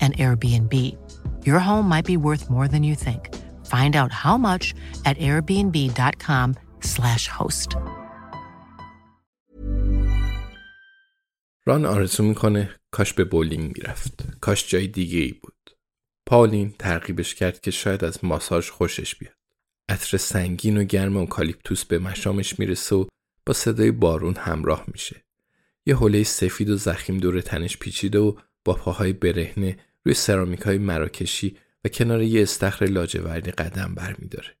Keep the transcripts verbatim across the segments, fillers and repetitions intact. an Airbnb. Your home might be worth more than you think. Find out how much at airbnb dot com slash host. ران آرزو میکنه کاش به بولینگ میرفت. کاش جای دیگه ای بود. پاولین ترغیبش کرد که شاید از ماساژ خوشش بیاد. عطر سنگین و گرم اوکالیپتوس به مشامش میرسه و با صدای بارون همراه میشه. یه حوله سفید و زخیم دور تنش پیچیده و با پاهای برهنه روی سرامیک‌های مراکشی و کنار یه استخر لاجوردی قدم برمی‌داره.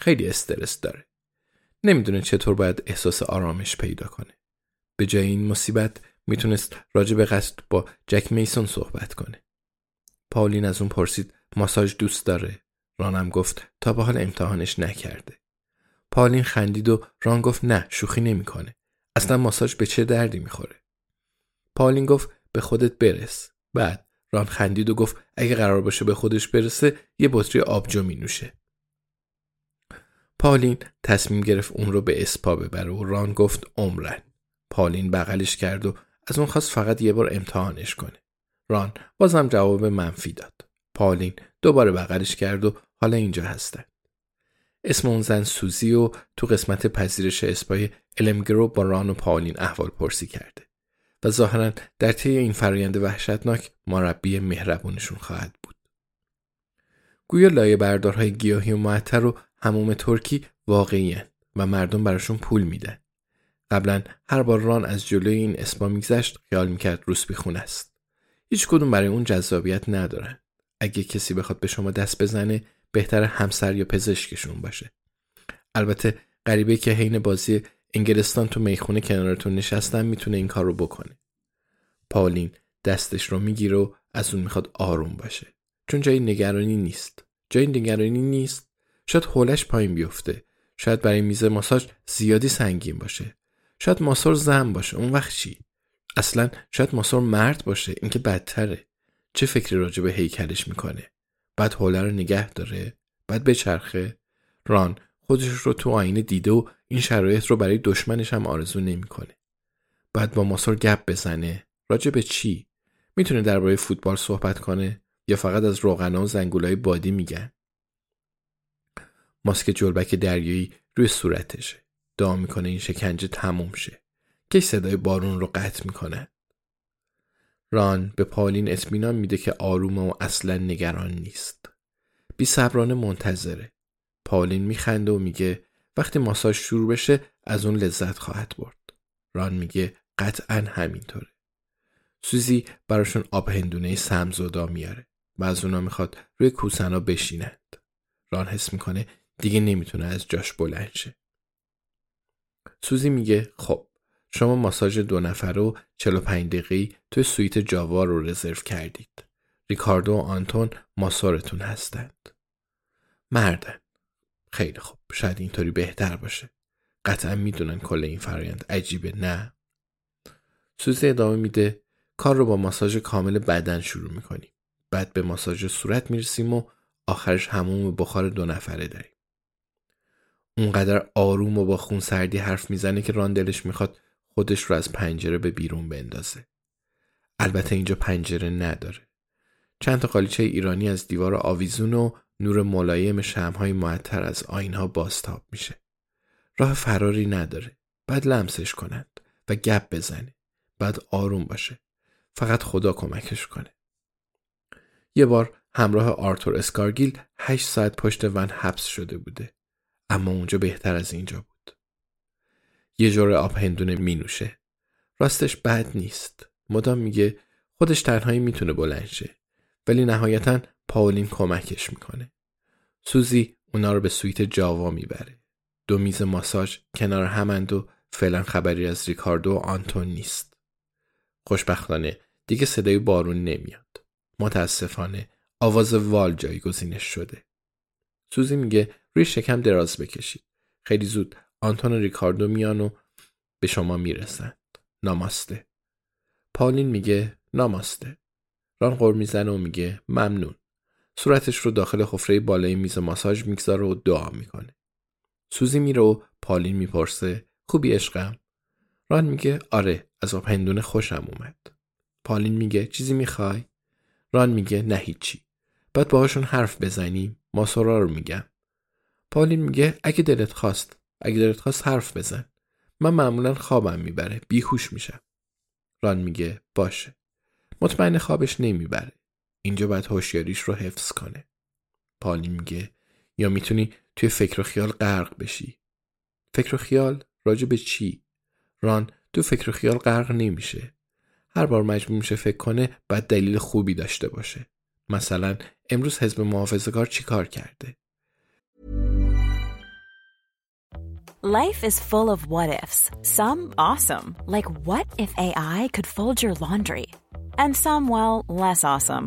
خیلی استرس داره. نمیدونه چطور باید احساس آرامش پیدا کنه. به جای این مصیبت میتونست راجع به قصد با جک میسون صحبت کنه. پاولین از اون پرسید ماساژ دوست داره؟ رانم گفت تا به حال امتحانش نکرده. پاولین خندید و ران گفت نه، شوخی نمی‌کنه. اصلا ماساژ به چه دردی می‌خوره؟ پاولین گفت به خودت برس. بعد ران خندید و گفت اگه قرار باشه به خودش برسه یه بطری آبجو می نوشه. پاولین تصمیم گرفت اون رو به اسپا ببره و ران گفت عمرن. پاولین بغلش کرد و از اون خواست فقط یه بار امتحانش کنه. ران بازم جواب منفی داد. پاولین دوباره بغلش کرد و حالا اینجا هستن. اسم اون زن سوزی و تو قسمت پذیرش اسپای المگرو با ران و پاولین احوال پرسی کرده و ظاهراً در طی این فرآیند وحشتناک مربی مهربونشون خواهد بود. گویا لایه بردارهای گیاهی و معطر و حموم ترکی واقعیه و مردم براشون پول میدن. قبلا هر بار ران از جلوی این اسما میگذشت خیال میکرد روسپیخونه است. هیچ کدوم برای اون جذابیت ندارن. اگه کسی بخواد به شما دست بزنه بهتره همسر یا پزشکشون باشه. البته غریبه که حین بازی انگلستان تو میخونه کنارتون نشستن میتونه این کار رو بکنه. پاولین دستش رو میگیره و از اون میخواد آروم باشه. چون جای نگرانی نیست. جای نگرانی نیست. شاید حولش پایین بیفته. شاید برای میز ماساژ زیادی سنگین باشه. شاید ماسور زن باشه. اون وقت چی؟ اصلا شاید ماسور مرد باشه. این که بدتره. چه فکری راجع به هیکلش میکنه؟ بعد حوله رو نگه داره. بعد بچرخه. ران خودش رو تو آینه دیده و این شرایط رو برای دشمنش هم آرزو نمی‌کنه. بعد با ماسور گپ بزنه. راجع به چی؟ میتونه درباره فوتبال صحبت کنه یا فقط از روغنا و زنگولای بادی میگن؟ ماسک جلبک دریایی روی صورتشه. دعا میکنه این شکنجه تموم شه. که صدای بارون رو قطع میکنه. ران به پاولین اطمینان میده که آرومه و اصلا نگران نیست. بی صبرانه منتظره. پاولین میخنده و میگه وقتی ماساژ شروع بشه از اون لذت خواهد برد. ران میگه قطعاً همینطوره. سوزی براشون آب هندونه سمزودا میاره و از اونا میخواد روی کوسنا بشینند. ران حس میکنه دیگه نمیتونه از جاش بلند شه. سوزی میگه خب شما ماساژ دو نفره و چهل و پنج دقیقه‌ای توی سویت جاوا رو رزرو کردید. ریکاردو و آنتون ماسورتون هستند. مردن. خیلی خوب، شاید اینطوری بهتر باشه. قطعا میدونن کل این فرآیند عجیبه، نه؟ سوزی ادامه میده کار رو با ماساژ کامل بدن شروع میکنیم. بعد به ماساژ صورت میرسیم و آخرش حموم بخار دو نفره داریم. اونقدر آروم و با خون سردی حرف میزنه که ران دلش میخواد خودش رو از پنجره به بیرون بندازه. البته اینجا پنجره نداره. چند تا قالیچه ایرانی از دیوار آویزون و نور ملایم شمع‌های معطر از آینها بازتاب میشه. راه فراری نداره. بعد لمسش کنند و گپ بزنه. بعد آروم باشه. فقط خدا کمکش کنه. یه بار همراه آرتور اسکارگیل هشت ساعت پشت ون حبس شده بوده. اما اونجا بهتر از اینجا بود. یه جوره آب هندونه می نوشه. راستش بد نیست. مدام میگه خودش تنهایی میتونه بلند شه. ولی نهایتاً پاولین کمکش میکنه. سوزی اونا رو به سویت جاوا میبره. دو میز ماساژ کنار همند و فعلا خبری از ریکاردو و آنتون نیست. خوشبختانه دیگه صدای بارون نمیاد. متاسفانه آواز وال جایگزینش شده. سوزی میگه ریش شکم دراز بکشید. خیلی زود آنتون و ریکاردو میان و به شما میرسند. ناماسته. پاولین میگه ناماسته. ران غر میزنه و میگه ممنون. صورتش رو داخل حفره بالای میز ماساژ میگذاره و دعا میکنه. سوزی میره و پاولین میپرسه خوبی عشقم؟ ران میگه آره، از آب هندونه خوشم اومد. پاولین میگه چیزی میخوای؟ ران میگه نه هیچی. بعد باهاشون حرف بزنیم. ماسورا رو میگم. پاولین میگه اگه دلت خواست، اگه دلت خواست حرف بزن. من معمولا خوابم میبره، بیهوش میشم. ران میگه باشه. مطمئن خوابش نمیبره. اینجا باید هوشیاریش رو حفظ کنه. پاولین میگه یا میتونی توی فکر و خیال غرق بشی. فکر و خیال راجع به چی؟ ران تو فکر و خیال غرق نمیشه. هر بار مجبور میشه فکر کنه بعد دلیل خوبی داشته باشه. مثلا امروز حزب محافظه‌کار چی کار کرده؟ Life is full of what-ifs. Some awesome. Like what if A I could fold your laundry? And some, well, less awesome.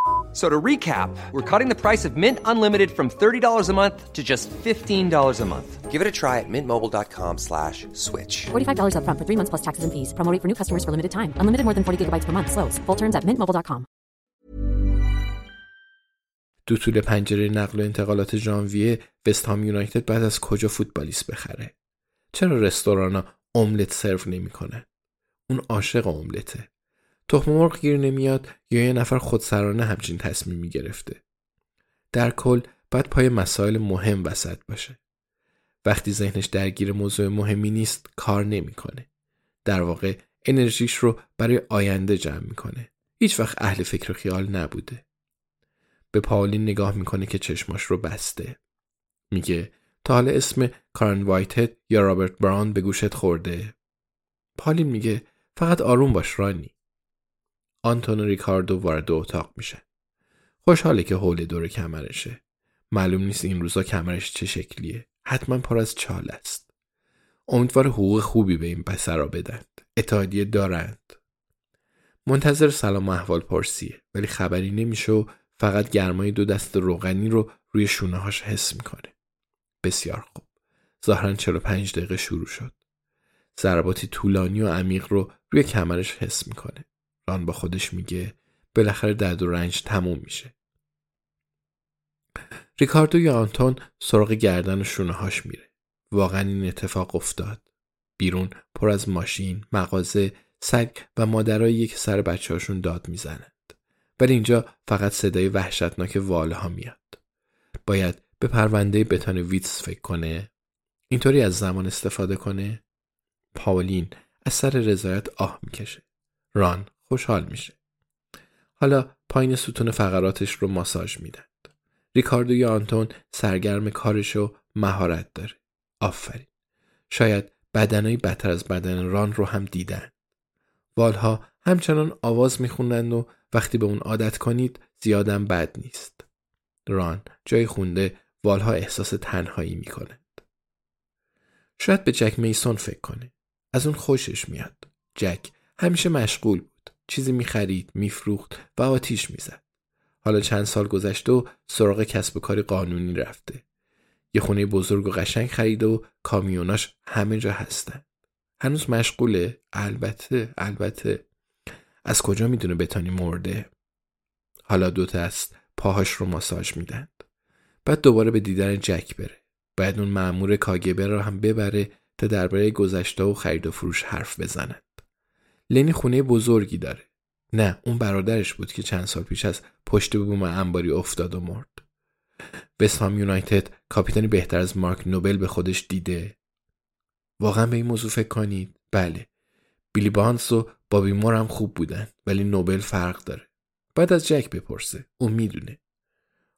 So to recap, we're cutting the price of Mint Unlimited from thirty dollars a month to just fifteen dollars a month. Give it a try at mintmobile.com slash switch. forty-five dollars up front for three months plus taxes and fees. Promo rate for new customers for limited time. Unlimited more than forty gigabytes per month. Slows full terms at mint mobile dot com. دو طول پنجره نقل و انتقالات ژانویه وستهام یونایتد بعد از کجا فوتبالیست بخره؟ چرا رستورانا املت سرو نمی‌کنه؟ اون عاشق املته. تخم مرغ گیر نمیاد یا یه نفر خودسرانه همچین تصمیمی گرفته. در کل باید پای مسائل مهم وسط باشه. وقتی ذهنش درگیر موضوع مهمی نیست کار نمیکنه. در واقع انرژیش رو برای آینده جمع میکنه. هیچ وقت اهل فکر و خیال نبوده. به پاولین نگاه میکنه که چشماش رو بسته. میگه تا حالا اسم کارن وایتهد یا رابرت براون به گوشت خورده؟ پاولین میگه فقط آروم باش رانی. آنتون و ریکاردو وارد اتاق میشه. خوشحاله که حول دور کمرشه. معلوم نیست این روزا کمرش چه شکلیه. حتما پر از چاله است. امیدوار حقوق خوبی به این پسرا بدند. اتحادیه دارند. منتظر سلام و احوال پرسیه ولی خبری نمیشه و فقط گرمای دو دست روغنی رو روی شونه هاش حس میکنه. بسیار خوب. ظاهرا چهل و پنج دقیقه شروع شد. ضرباتی طولانی و عمیق رو روی کمرش حس میکنه. ران با خودش میگه بالاخره درد و رنج تموم میشه. ریکاردو یا آنتون سراغ گردن و شونه هاش میره. واقعا این اتفاق افتاد. بیرون پر از ماشین، مغازه، سگ و مادرایی که سر بچه هاشون داد میزنند. ولی اینجا فقط صدای وحشتناک واله ها میاد. باید به پرونده بتان ویتس فکر کنه. اینطوری از زمان استفاده کنه. پاولین از سر رضایت آه میکشه. ران خوشحال میشه. حالا پایین ستون فقراتش رو ماساژ میدن. ریکاردو یا آنتون سرگرم کارش و مهارت داره. آفرین. شاید بدنای بدتر از بدن ران رو هم دیدن. والها همچنان آواز میخوندن و وقتی به اون عادت کنید زیادم بد نیست. ران جای خونده، والها احساس تنهایی میکنند. شاید به جک میسون فکر کنه. از اون خوشش میاد. جک همیشه مشغول بود. چیزی میخرید، میفروخت و آتیش میزد. حالا چند سال گذشت و سراغ کسب و کار قانونی رفته. یه خونه بزرگ و قشنگ خرید و کامیوناش همه جا هستن. هنوز مشغوله؟ البته، البته. از کجا میدونه بتانی مرده؟ حالا دوتا است پاهاش رو ماساژ میدن. بعد دوباره به دیدن جک بره. بعد اون مأمور کاگبه رو هم ببره تا درباره گذشته و خرید و فروش حرف بزنند. لنی خونه بزرگی داره. نه، اون برادرش بود که چند سال پیش از پشت بوم انباری افتاد و مرد. وستهام یونایتد کاپیتانی بهتر از مارک نوبل به خودش دیده؟ واقعا به این موضوع فکر کنید. بله. بیلی بانس و بابی مور هم خوب بودن، ولی نوبل فرق داره. بعد از جک بپرسه، اون میدونه.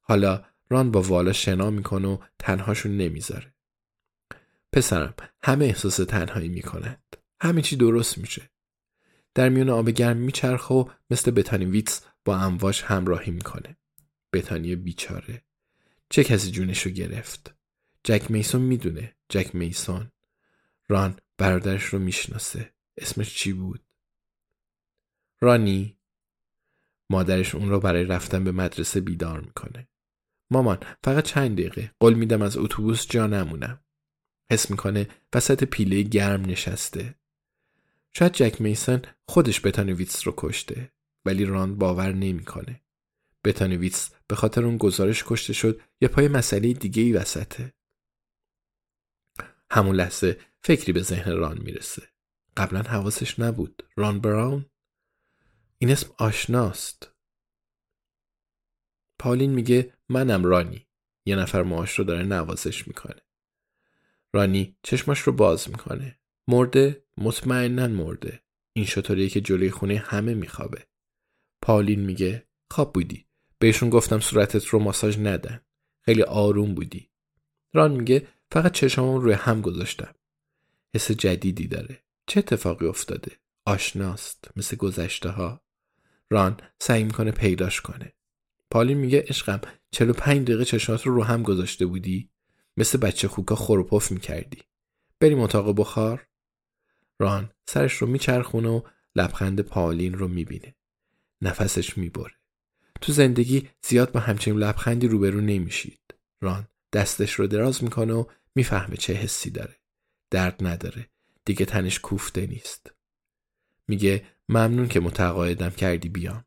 حالا ران با والا شنا میکنه و تنهاشون نمیذاره. پسرم، همه احساس تنهایی میکنند. همه چی درست میشه. در میون آب گرم میچرخه و مثل بتانی ویتس با امواج همراهی میکنه. بتانی بیچاره. چه کسی جونشو گرفت؟ جک میسون میدونه. جک میسون. ران برادرش رو میشناسه. اسمش چی بود؟ رانی. مادرش اون رو برای رفتن به مدرسه بیدار میکنه. مامان، فقط چند دقیقه. قول میدم از اتوبوس جا نمونم. حس میکنه وسط پیله گرم نشسته. شاید جک میسون خودش بتانویتس رو کشته، ولی ران باور نمیکنه. بتانویتس به خاطر اون گزارش کشته شد یا پای مسئله دیگه ای وسطه. همون لحظه فکری به ذهن ران میرسه. قبلا حواسش نبود. ران براون؟ این اسم آشناست. پالین میگه منم رانی. یه نفر موهاش رو داره نوازش میکنه. رانی چشماش رو باز میکنه. مرده؟ مطمئنن مرده. این شطوریه که جلوی خونه همه میخوابه. پالین میگه خواب بودی. بهشون گفتم صورتت رو ماساژ ندن. خیلی آروم بودی. ران میگه فقط چشمامو روی هم گذاشتم. حس جدیدی داره. چه اتفاقی افتاده؟ آشناست، مثل گذشته ها. ران سعی میکنه پیداش کنه. پالین میگه عشقم، چهل و پنج دقیقه چشمات رو رو هم گذاشته بودی؟ مثل بچه خوکا خور و پف میکردی. بریم اتاق بخار؟ ران سرش رو میچرخونه و لبخند پالین رو میبینه. نفسش میبره. تو زندگی زیاد با همچین لبخندی روبرو نمیشید. ران دستش رو دراز میکنه و میفهمه چه حسی داره. درد نداره. دیگه تنش کوفته نیست. میگه ممنون که متقاعدم کردی بیام.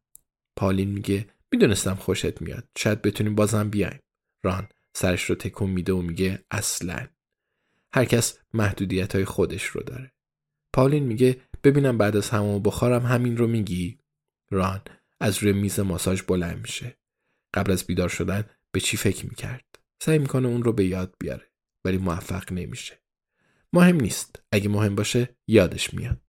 پالین میگه میدونستم خوشت میاد. شاید بتونیم بازم بیایم. ران سرش رو تکون میده و میگه اصلاً. هر کس محدودیت‌های خودش رو داره. پالین میگه ببینم بعد از حمام بخارم همین رو میگی؟ ران از روی میز ماساژ بلند میشه. قبل از بیدار شدن به چی فکر میکرد؟ سعی میکنه اون رو به یاد بیاره، ولی موفق نمیشه. مهم نیست. اگه مهم باشه یادش میاد.